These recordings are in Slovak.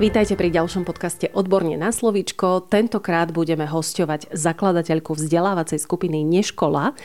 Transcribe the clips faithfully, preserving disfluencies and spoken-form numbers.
Vítajte pri ďalšom podcaste Odborne na slovíčko. Tentokrát budeme hosťovať zakladateľku vzdelávacej skupiny Neškola,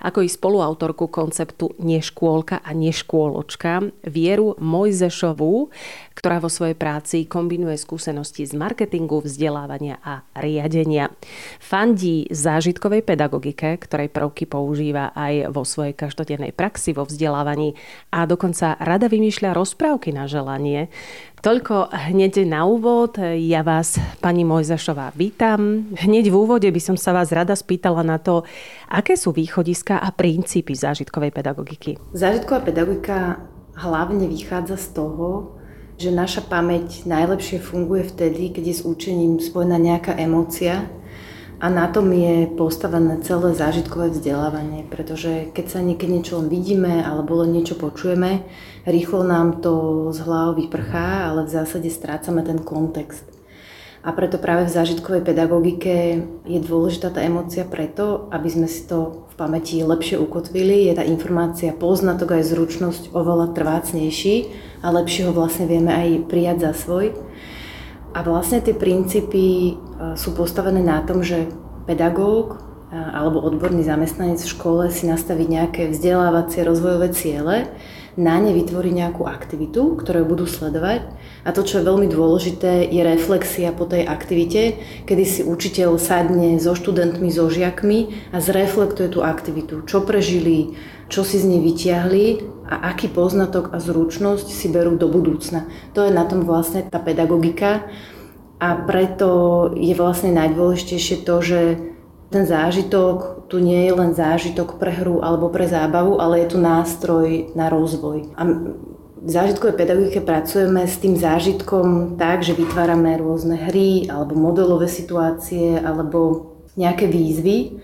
ako i spoluautorku konceptu Neškôlka a Neškôločka, Vieru Mojzešovú, ktorá vo svojej práci kombinuje skúsenosti z marketingu, vzdelávania a riadenia. Fandí zážitkovej pedagogike, ktorej prvky používa aj vo svojej každodennej praxi, vo vzdelávaní a dokonca rada vymýšľa rozprávky na želanie. Toľko hneď na úvod. Ja vás, pani Mojzešová, vítam. Hneď v úvode by som sa vás rada spýtala na to, aké sú východiska a princípy zážitkovej pedagogiky. Zážitková pedagogika hlavne vychádza z toho, že naša pamäť najlepšie funguje vtedy, keď je s učením spojená nejaká emócia, a na tom je postavené celé zážitkové vzdelávanie, pretože keď sa niekedy niečo vidíme alebo len niečo počujeme, rýchlo nám to z hlavy vyprchá, ale v zásade strácame ten kontext. A preto práve v zážitkovej pedagogike je dôležitá tá emócia preto, aby sme si to v pamäti lepšie ukotvili. Je tá informácia, poznatok aj zručnosť oveľa trvácnejší a lepšie ho vlastne vieme aj prijať za svoj. A vlastne tie princípy sú postavené na tom, že pedagóg alebo odborný zamestnanec v škole si nastaví nejaké vzdelávacie rozvojové ciele, na ne vytvorí nejakú aktivitu, ktorú budú sledovať, a to, čo je veľmi dôležité, je reflexia po tej aktivite, kedy si učiteľ sadne so študentmi, so žiakmi a zreflektuje tú aktivitu, čo prežili, čo si z nej vytiahli a aký poznatok a zručnosť si berú do budúcna. To je na tom vlastne tá pedagogika, a preto je vlastne najdôležitejšie to, že ten zážitok tu nie je len zážitok pre hru alebo pre zábavu, ale je tu nástroj na rozvoj. A v zážitkovej pedagogike pracujeme s tým zážitkom tak, že vytvárame rôzne hry alebo modelové situácie alebo nejaké výzvy,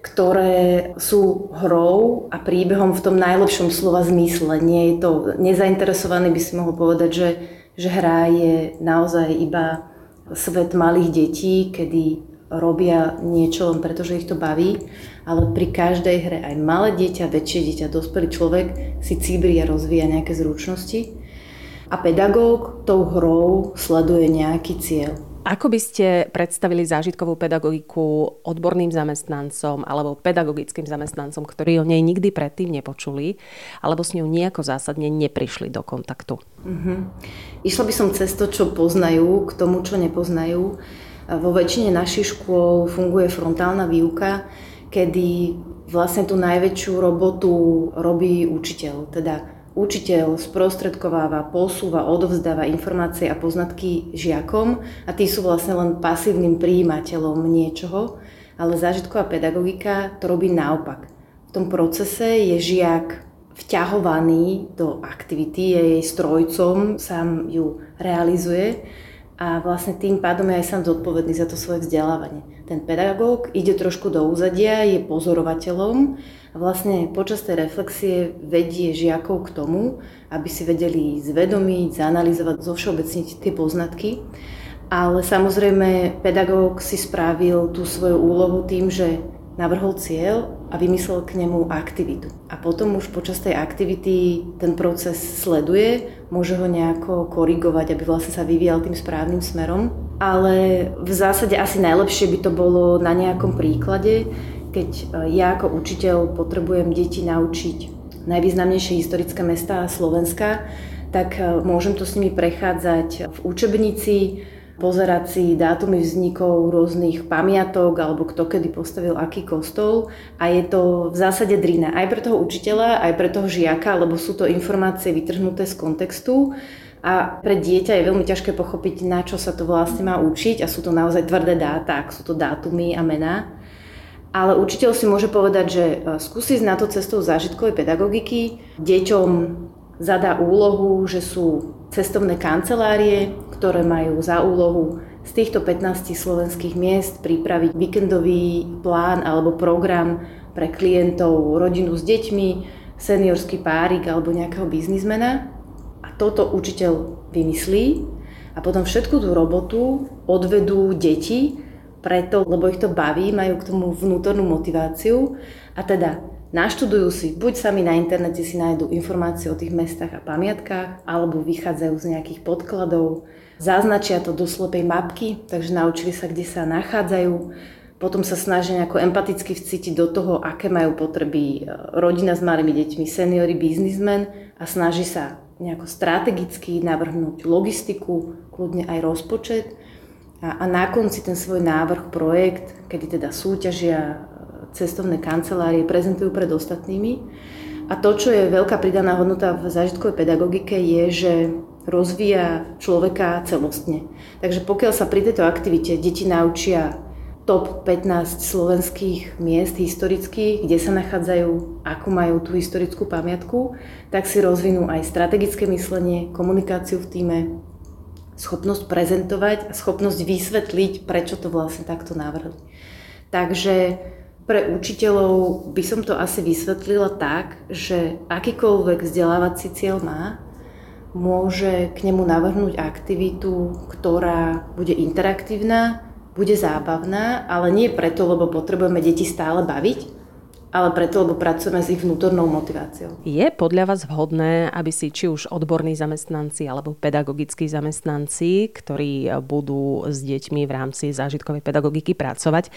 ktoré sú hrou a príbehom v tom najlepšom slova zmysle. Nie je to, nezainteresovaný by si mohol povedať, že, že hra je naozaj iba svet malých detí, kedy robia niečo len preto, že ich to baví, ale pri každej hre aj malé dieťa, väčšie dieťa, dospelý človek si cibrí a rozvíja nejaké zručnosti. A pedagóg tou hrou sleduje nejaký cieľ. Ako by ste predstavili zážitkovú pedagogiku odborným zamestnancom alebo pedagogickým zamestnancom, ktorí o nej nikdy predtým nepočuli alebo s ňou nejako zásadne neprišli do kontaktu? Uh-huh. Išla by som cez to, čo poznajú, k tomu, čo nepoznajú. Vo väčšine našich škôl funguje frontálna výuka, kedy vlastne tú najväčšiu robotu robí učiteľ, teda učiteľ sprostredkováva, posúva, odovzdáva informácie a poznatky žiakom a tí sú vlastne len pasívnym prijímateľom niečoho, ale zážitková pedagogika to robí naopak. V tom procese je žiak vťahovaný do aktivity, je jej strojcom, sám ju realizuje a vlastne tým pádom je aj sám zodpovedný za to svoje vzdelávanie. Ten pedagóg ide trošku do úzadia, je pozorovateľom a vlastne počas tej reflexie vedie žiakov k tomu, aby si vedeli zvedomiť, zanalyzovať, zovšeobecniť tie poznatky. Ale samozrejme pedagóg si spravil tú svoju úlohu tým, že navrhol cieľ a vymyslel k nemu aktivitu. A potom už počas tej aktivity ten proces sleduje, môže ho nejako korigovať, aby vlastne sa vyvíjal tým správnym smerom. Ale v zásade asi najlepšie by to bolo na nejakom príklade, keď ja ako učiteľ potrebujem deti naučiť najvýznamnejšie historické mestá Slovenska, tak môžem to s nimi prechádzať v učebnici, pozerať si dátumy vznikov rôznych pamiatok alebo kto kedy postavil aký kostol, a je to v zásade drina aj pre toho učiteľa, aj pre toho žiaka, lebo sú to informácie vytrhnuté z kontextu a pre dieťa je veľmi ťažké pochopiť, na čo sa to vlastne má učiť, a sú to naozaj tvrdé dáta, ak sú to dátumy a mená. Ale učiteľ si môže povedať, že skúsi ísť na to cestou zážitkovej pedagogiky, deťom zadá úlohu, že sú cestovné kancelárie, ktoré majú za úlohu z týchto pätnástich slovenských miest pripraviť víkendový plán alebo program pre klientov, rodinu s deťmi, seniorský párik alebo nejakého biznismena. A toto učiteľ vymyslí a potom všetku tú robotu odvedú deti preto, lebo ich to baví, majú k tomu vnútornú motiváciu a teda naštudujú si, buď sami na internete si nájdu informácie o tých mestách a pamiatkách, alebo vychádzajú z nejakých podkladov, zaznačia to do slepej mapky, takže naučili sa, kde sa nachádzajú, potom sa snažia nejako empaticky vcítiť do toho, aké majú potreby rodina s malými deťmi, seniori, biznismen a snaží sa nejako strategicky navrhnúť logistiku, kľudne aj rozpočet. A na konci ten svoj návrh, projekt, kedy teda súťažia cestovné kancelárie, prezentujú pred ostatnými. A to, čo je veľká pridaná hodnota v zážitkovej pedagogike, je, že rozvíja človeka celostne. Takže pokiaľ sa pri tejto aktivite deti naučia top pätnásť slovenských miest historických, kde sa nachádzajú, akú majú tú historickú pamiatku, tak si rozvinú aj strategické myslenie, komunikáciu v tíme, schopnosť prezentovať a schopnosť vysvetliť, prečo to vlastne takto navrhli. Takže pre učiteľov by som to asi vysvetlila tak, že akýkoľvek vzdelávací cieľ má, môže k nemu navrhnúť aktivitu, ktorá bude interaktívna, bude zábavná, ale nie preto, lebo potrebujeme deti stále baviť, ale preto, lebo pracujeme s ich vnútornou motiváciou. Je podľa vás vhodné, aby si či už odborní zamestnanci alebo pedagogickí zamestnanci, ktorí budú s deťmi v rámci zážitkovej pedagogiky pracovať,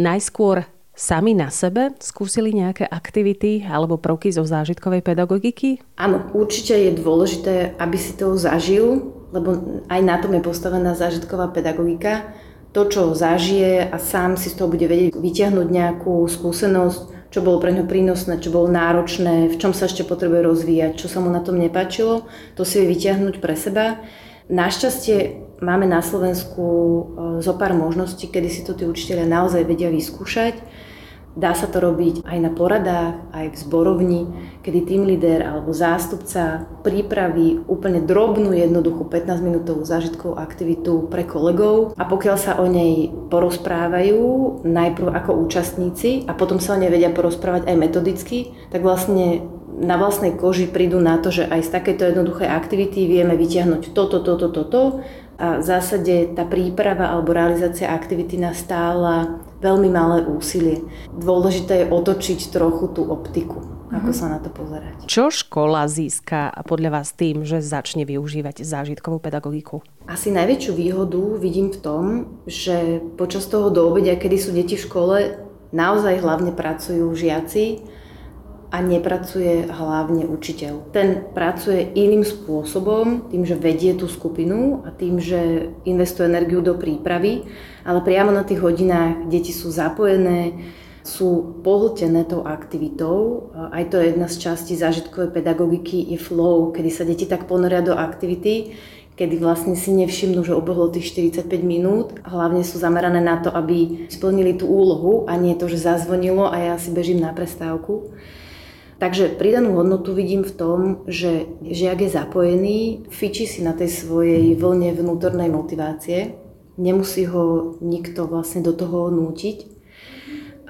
najskôr sami na sebe skúsili nejaké aktivity alebo prvky zo zážitkovej pedagogiky? Áno, určite je dôležité, aby si to zažil, lebo aj na tom je postavená zážitková pedagogika. To, čo zažije a sám si z toho bude vedieť vyťahnuť nejakú skúsenosť, čo bolo pre ňo prínosné, čo bolo náročné, v čom sa ešte potrebuje rozvíjať, čo sa mu na tom nepáčilo, to si vie vyťahnuť pre seba. Našťastie máme na Slovensku zo pár možností, kedy si to tí učitelia naozaj vedia vyskúšať. Dá sa to robiť aj na poradách, aj v zborovni, kedy tímlíder alebo zástupca pripraví úplne drobnú, jednoduchú pätnásťminútovú zážitkovú aktivitu pre kolegov a pokiaľ sa o nej porozprávajú, najprv ako účastníci a potom sa o nej vedia porozprávať aj metodicky, tak vlastne na vlastnej koži prídu na to, že aj z takejto jednoduchej aktivity vieme vytiahnuť toto, toto, toto, toto a v zásade tá príprava alebo realizácia aktivity nastála veľmi malé úsilie. Dôležité je otočiť trochu tú optiku, mm-hmm. ako sa na to pozerať. Čo škola získa podľa vás tým, že začne využívať zážitkovú pedagogiku? Asi najväčšiu výhodu vidím v tom, že počas toho doobedia, kedy sú deti v škole, naozaj hlavne pracujú žiaci a nepracuje hlavne učiteľ. Ten pracuje iným spôsobom, tým, že vedie tú skupinu a tým, že investuje energiu do prípravy, ale priamo na tých hodinách deti sú zapojené, sú pohltené tou aktivitou. Aj to je jedna z častí zážitkovej pedagogiky, je flow, kedy sa deti tak ponoria do aktivity, kedy vlastne si nevšimnú, že ubehlo tých štyridsaťpäť minút. Hlavne sú zamerané na to, aby splnili tú úlohu a nie to, že zazvonilo a ja si bežím na prestávku. Takže pridanú hodnotu vidím v tom, že žiak je zapojený, fičí si na tej svojej vlne vnútornej motivácie, nemusí ho nikto vlastne do toho nútiť.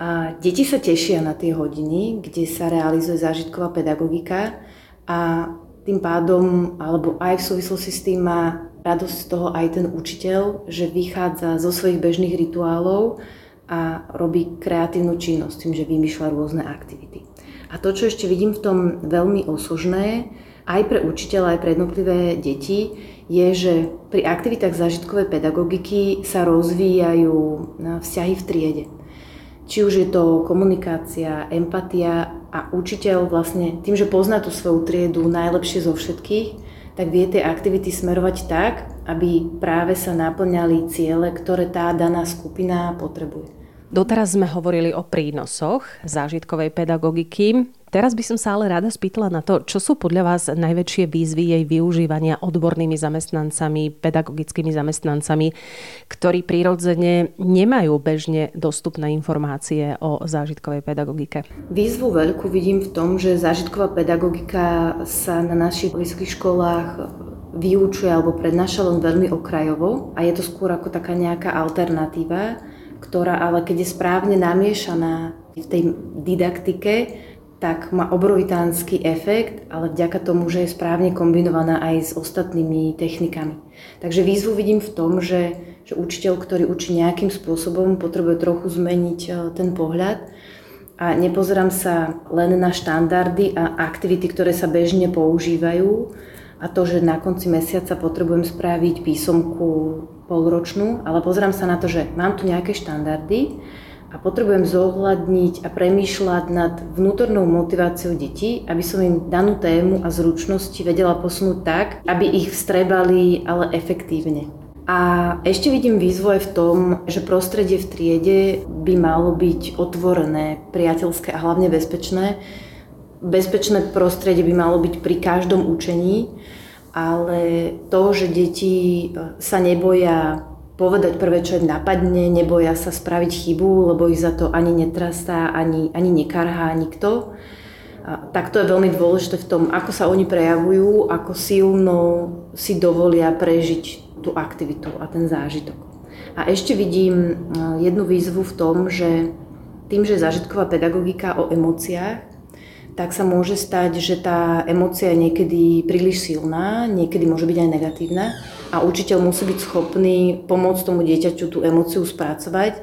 A deti sa tešia na tie hodiny, kde sa realizuje zážitková pedagogika a tým pádom, alebo aj v súvislosti s tým má radosť z toho aj ten učiteľ, že vychádza zo svojich bežných rituálov a robí kreatívnu činnosť tým, že vymýšľa rôzne aktivity. A to, čo ešte vidím v tom veľmi osožné, aj pre učiteľa, aj pre jednotlivé deti, je, že pri aktivitách zážitkovej pedagogiky sa rozvíjajú vzťahy v triede. Či už je to komunikácia, empatia a učiteľ vlastne tým, že pozná tú svoju triedu najlepšie zo všetkých, tak vie tie aktivity smerovať tak, aby práve sa naplňali ciele, ktoré tá daná skupina potrebuje. Doteraz sme hovorili o prínosoch zážitkovej pedagogiky. Teraz by som sa ale rada spýtala na to, čo sú podľa vás najväčšie výzvy jej využívania odbornými zamestnancami, pedagogickými zamestnancami, ktorí prirodzene nemajú bežne dostupné informácie o zážitkovej pedagogike. Výzvu veľkú vidím v tom, že zážitková pedagogika sa na našich vysokých školách vyučuje alebo prednáša len veľmi okrajovo a je to skôr ako taká nejaká alternatíva, ktorá ale keď je správne namiešaná v tej didaktike, tak má obrovitánsky efekt, ale vďaka tomu, že je správne kombinovaná aj s ostatnými technikami. Takže výzvu vidím v tom, že že učiteľ, ktorý učí nejakým spôsobom, potrebuje trochu zmeniť ten pohľad. A nepozerám sa len na štandardy a aktivity, ktoré sa bežne používajú a to, že na konci mesiaca potrebujem spraviť písomku polročnú, ale pozerám sa na to, že mám tu nejaké štandardy a potrebujem zohľadniť a premýšľať nad vnútornou motiváciou detí, aby som im danú tému a zručnosti vedela posunúť tak, aby ich vstrebali, ale efektívne. A ešte vidím výzvu aj v tom, že prostredie v triede by malo byť otvorené, priateľské a hlavne bezpečné. Bezpečné prostredie by malo byť pri každom učení, ale to, že deti sa neboja povedať prvé, čo im napadne, neboja sa spraviť chybu, lebo ich za to ani netrastá, ani, ani nekarhá nikto, tak to je veľmi dôležité v tom, ako sa oni prejavujú, ako silno si dovolia prežiť tú aktivitu a ten zážitok. A ešte vidím jednu výzvu v tom, že tým, že je zážitková pedagogika o emóciách, tak sa môže stať, že tá emócia je niekedy príliš silná, niekedy môže byť aj negatívna a učiteľ musí byť schopný pomôcť tomu dieťaťu tú emóciu spracovať,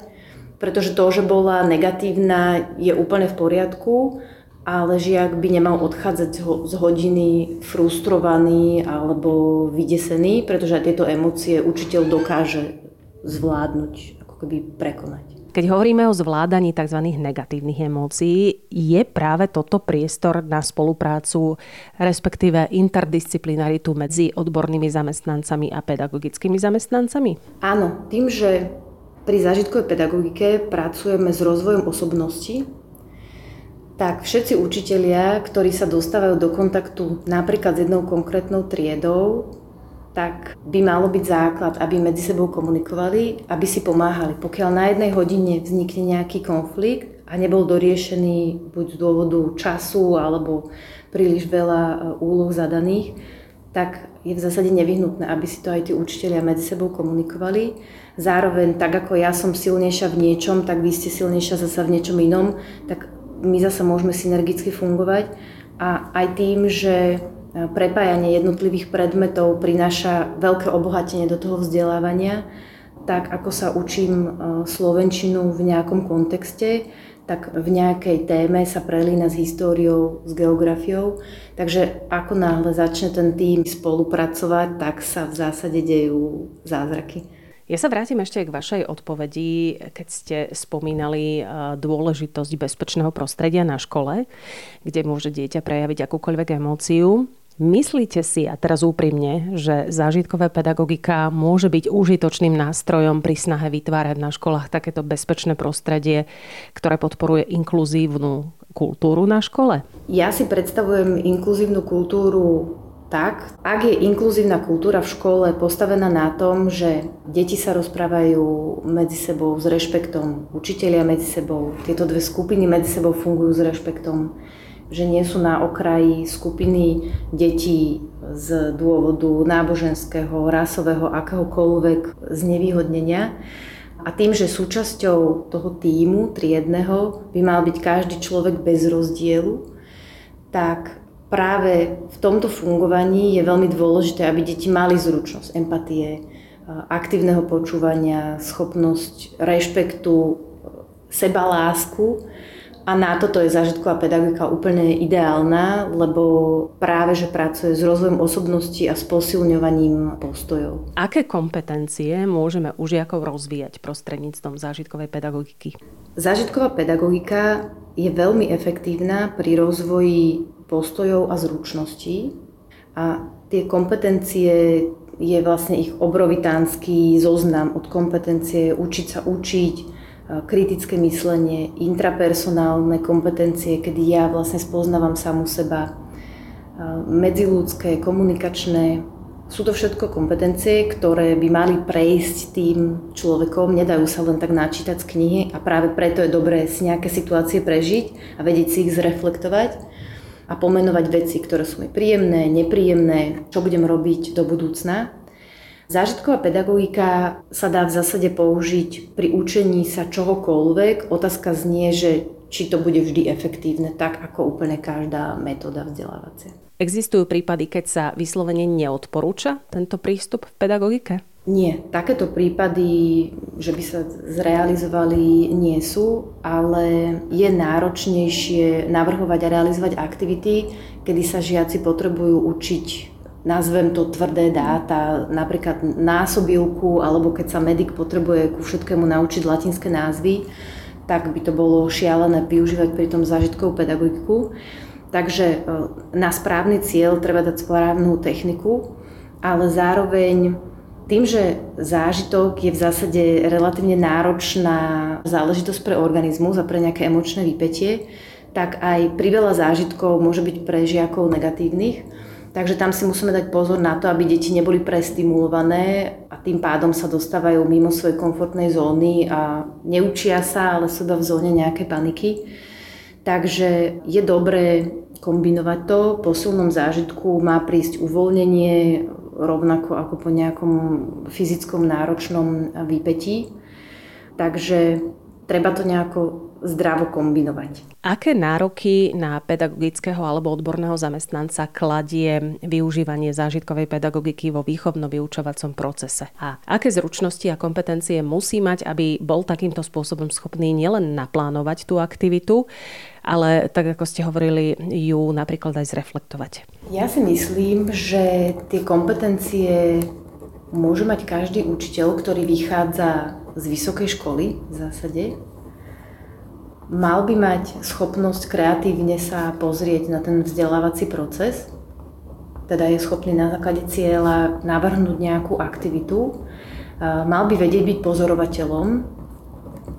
pretože to, že bola negatívna, je úplne v poriadku, ale žiak by nemal odchádzať z hodiny frustrovaný alebo vydesený, pretože aj tieto emócie učiteľ dokáže zvládnuť, ako keby prekonať. Keď hovoríme o zvládaní tzv. Negatívnych emócií, je práve toto priestor na spoluprácu, respektíve interdisciplinaritu medzi odbornými zamestnancami a pedagogickými zamestnancami? Áno, tým, že pri zážitkovej pedagogike pracujeme s rozvojom osobnosti, tak všetci učitelia, ktorí sa dostávajú do kontaktu napríklad s jednou konkrétnou triedou, tak by malo byť základ, aby medzi sebou komunikovali, aby si pomáhali. Pokiaľ na jednej hodine vznikne nejaký konflikt a nebol doriešený buď z dôvodu času alebo príliš veľa úloh zadaných, tak je v zásade nevyhnutné, aby si to aj tí učitelia medzi sebou komunikovali. Zároveň, tak ako ja som silnejšia v niečom, tak vy ste silnejšia zasa v niečom inom, tak my zasa môžeme synergicky fungovať. A aj tým, že prepájanie jednotlivých predmetov prináša veľké obohatenie do toho vzdelávania, tak ako sa učím slovenčinu v nejakom kontexte, tak v nejakej téme sa prelína s históriou, s geografiou. Takže ako náhle začne ten tím spolupracovať, tak sa v zásade dejú zázraky. Ja sa vrátim ešte k vašej odpovedi, keď ste spomínali dôležitosť bezpečného prostredia na škole, kde môže dieťa prejaviť akúkoľvek emóciu. Myslíte si, a teraz úprimne, že zážitková pedagogika môže byť užitočným nástrojom pri snahe vytvárať na školách takéto bezpečné prostredie, ktoré podporuje inkluzívnu kultúru na škole? Ja si predstavujem inkluzívnu kultúru tak, ak je inkluzívna kultúra v škole postavená na tom, že deti sa rozprávajú medzi sebou s rešpektom, učitelia medzi sebou, tieto dve skupiny medzi sebou fungujú s rešpektom, že nie sú na okraji skupiny detí z dôvodu náboženského, rasového, akéhokoľvek znevýhodnenia. A tým, že súčasťou toho tímu triedneho by mal byť každý človek bez rozdielu, tak práve v tomto fungovaní je veľmi dôležité, aby deti mali zručnosť empatie, aktívneho počúvania, schopnosť rešpektu, sebalásku. A na toto je zážitková pedagogika úplne ideálna, lebo práve, že pracuje s rozvojom osobnosti a s posilňovaním postojov. Aké kompetencie môžeme u žiakov rozvíjať prostredníctvom zážitkovej pedagogiky? Zážitková pedagogika je veľmi efektívna pri rozvoji postojov a zručností. A tie kompetencie je vlastne ich obrovitánsky zoznam od kompetencie učiť sa učiť, kritické myslenie, intrapersonálne kompetencie, kedy ja vlastne spoznávam samu seba, medziľudské, komunikačné. Sú to všetko kompetencie, ktoré by mali prejsť tým človekom, nedajú sa len tak načítať z knihy a práve preto je dobré si nejaké situácie prežiť a vedieť si ich zreflektovať a pomenovať veci, ktoré sú mi príjemné, nepríjemné, čo budem robiť do budúcna. Zážitková pedagogika sa dá v zásade použiť pri učení sa čohokoľvek. Otázka znie, že či to bude vždy efektívne, tak ako úplne každá metóda vzdelávacia. Existujú prípady, keď sa vyslovene neodporúča tento prístup v pedagogike? Nie, takéto prípady, že by sa zrealizovali, nie sú, ale je náročnejšie navrhovať a realizovať aktivity, kedy sa žiaci potrebujú učiť, nazvem to tvrdé dáta, napríklad násobilku, alebo keď sa medic potrebuje ku všetkému naučiť latinské názvy, tak by to bolo šialené využívať pri tom zážitkovú pedagogiku. Takže na správny cieľ treba dať správnu techniku, ale zároveň tým, že zážitok je v zásade relatívne náročná záležitosť pre organizmus a pre nejaké emočné výpätie, tak aj priveľa zážitkov môže byť pre žiakov negatívnych. Takže tam si musíme dať pozor na to, aby deti neboli prestimulované a tým pádom sa dostávajú mimo svojej komfortnej zóny a neučia sa, ale sú iba v zóne nejaké paniky. Takže je dobré kombinovať to. Po silnom zážitku má prísť uvoľnenie, rovnako ako po nejakom fyzickom náročnom výpätí. Takže treba to nejako zdravo kombinovať. Aké nároky na pedagogického alebo odborného zamestnanca kladie využívanie zážitkovej pedagogiky vo výchovno-vyučovacom procese? A aké zručnosti a kompetencie musí mať, aby bol takýmto spôsobom schopný nielen naplánovať tú aktivitu, ale tak, ako ste hovorili, ju napríklad aj zreflektovať? Ja si myslím, že tie kompetencie môže mať každý učiteľ, ktorý vychádza z vysokej školy v zásade. Mal by mať schopnosť kreatívne sa pozrieť na ten vzdelávací proces, teda je schopný na základe cieľa navrhnúť nejakú aktivitu. Mal by vedieť byť pozorovateľom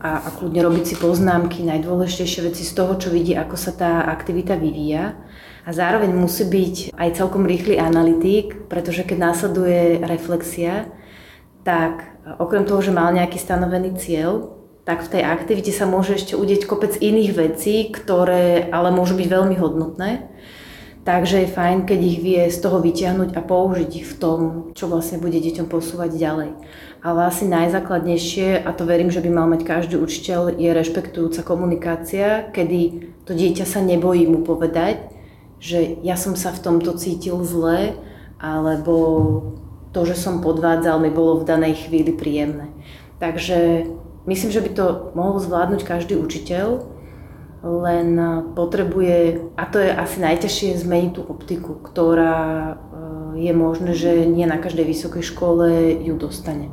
a, a kľudne robiť si poznámky, najdôležitejšie veci z toho, čo vidí, ako sa tá aktivita vyvíja. A zároveň musí byť aj celkom rýchly analytik, pretože keď následuje reflexia, tak okrem toho, že mal nejaký stanovený cieľ, tak v tej aktivite sa môže ešte udieť kopec iných vecí, ktoré ale môžu byť veľmi hodnotné. Takže je fajn, keď ich vie z toho vytiahnuť a použiť ich v tom, čo vlastne bude deťom posúvať ďalej. Ale asi najzákladnejšie, a to verím, že by mal mať každý učiteľ, je rešpektujúca komunikácia, kedy to dieťa sa nebojí mu povedať, že ja som sa v tomto cítil zle, alebo to, že som podvádzal, mi bolo v danej chvíli príjemné. Takže myslím, že by to mohol zvládnuť každý učiteľ, len potrebuje, a to je asi najťažšie, zmeniť tú optiku, ktorá je možné, že nie na každej vysokej škole ju dostane.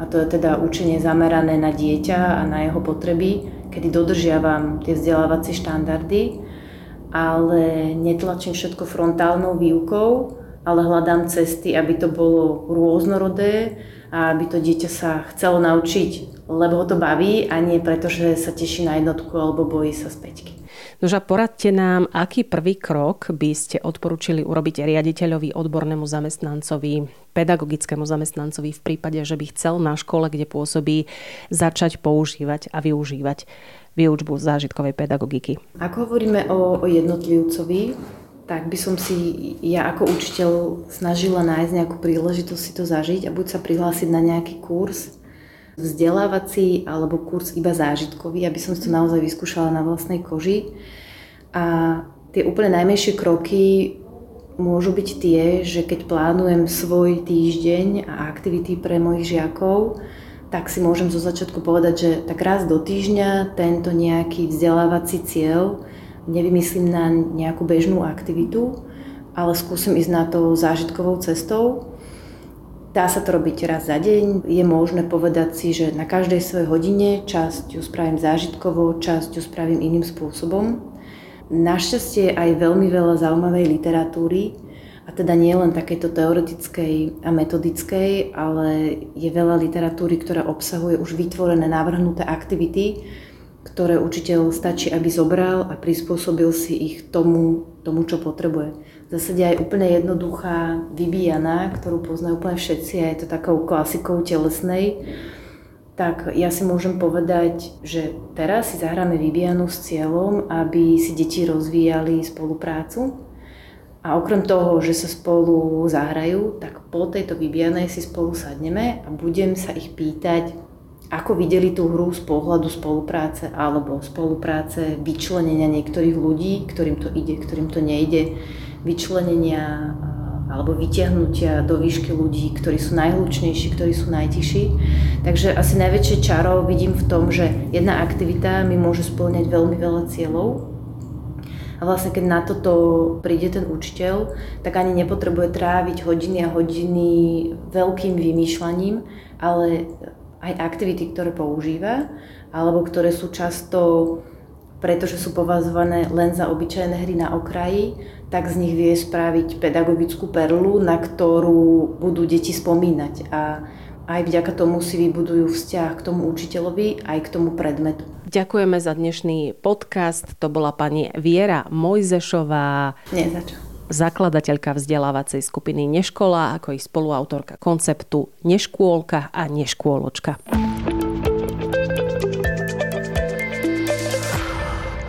A to je teda učenie zamerané na dieťa a na jeho potreby, kedy dodržiavam tie vzdelávacie štandardy, ale netlačím všetko frontálnou výukou, ale hľadám cesty, aby to bolo rôznorodé a aby to dieťa sa chcelo naučiť, lebo ho to baví a nie preto, že sa teší na jednotku alebo bojí sa späťky. Nože poradte nám, aký prvý krok by ste odporúčili urobiť riaditeľovi, odbornému zamestnancovi, pedagogickému zamestnancovi v prípade, že by chcel na škole, kde pôsobí, začať používať a využívať výučbu zážitkovej pedagogiky? Ak hovoríme o, o jednotlivcovi, tak by som si ja ako učiteľ snažila nájsť nejakú príležitosť si to zažiť a buď sa prihlásiť na nejaký kurz vzdelávací alebo kurz iba zážitkový, aby som si to naozaj vyskúšala na vlastnej koži. A tie úplne najmenšie kroky môžu byť tie, že keď plánujem svoj týždeň a aktivity pre mojich žiakov, tak si môžem zo začiatku povedať, že tak raz do týždňa tento nejaký vzdelávací cieľ nevymyslím na nejakú bežnú aktivitu, ale skúsim ísť na to zážitkovou cestou. Dá sa to robiť raz za deň, je možné povedať si, že na každej svojej hodine časť ju spravím zážitkovo, časť ju spravím iným spôsobom. Našťastie je aj veľmi veľa zaujímavej literatúry, a teda nie len takejto teoretickej a metodickej, ale je veľa literatúry, ktorá obsahuje už vytvorené navrhnuté aktivity, ktoré učiteľ stačí, aby zobral a prispôsobil si ich tomu, tomu, čo potrebuje. V zásade aj úplne jednoduchá vybíjana, ktorú poznajú úplne všetci a je to takou klasikou telesnej, tak ja si môžem povedať, že teraz si zahráme vybíjanu s cieľom, aby si deti rozvíjali spoluprácu a okrem toho, že sa spolu zahrajú, tak po tejto vybíjanej si spolu sadneme a budem sa ich pýtať, ako videli tú hru z pohľadu spolupráce alebo spolupráce vyčlenenia niektorých ľudí, ktorým to ide, ktorým to nejde, vyčlenenia alebo vytiahnutia do výšky ľudí, ktorí sú najhlučnejší, ktorí sú najtichší. Takže asi najväčšie čaro vidím v tom, že jedna aktivita mi môže spĺňať veľmi veľa cieľov. A vlastne keď na toto príde ten učiteľ, tak ani nepotrebuje tráviť hodiny a hodiny veľkým vymýšľaním, ale aj aktivity, ktoré používa, alebo ktoré sú často, pretože sú považované len za obyčajné hry na okraji, tak z nich vie spraviť pedagogickú perlu, na ktorú budú deti spomínať. A aj vďaka tomu si vybudujú vzťah k tomu učiteľovi, aj k tomu predmetu. Ďakujeme za dnešný podcast. To bola pani Viera Mojzešová. Nie, začo. Zakladateľka vzdelávacej skupiny Neškola, ako i spoluautorka konceptu Neškôlka a Neškôločka.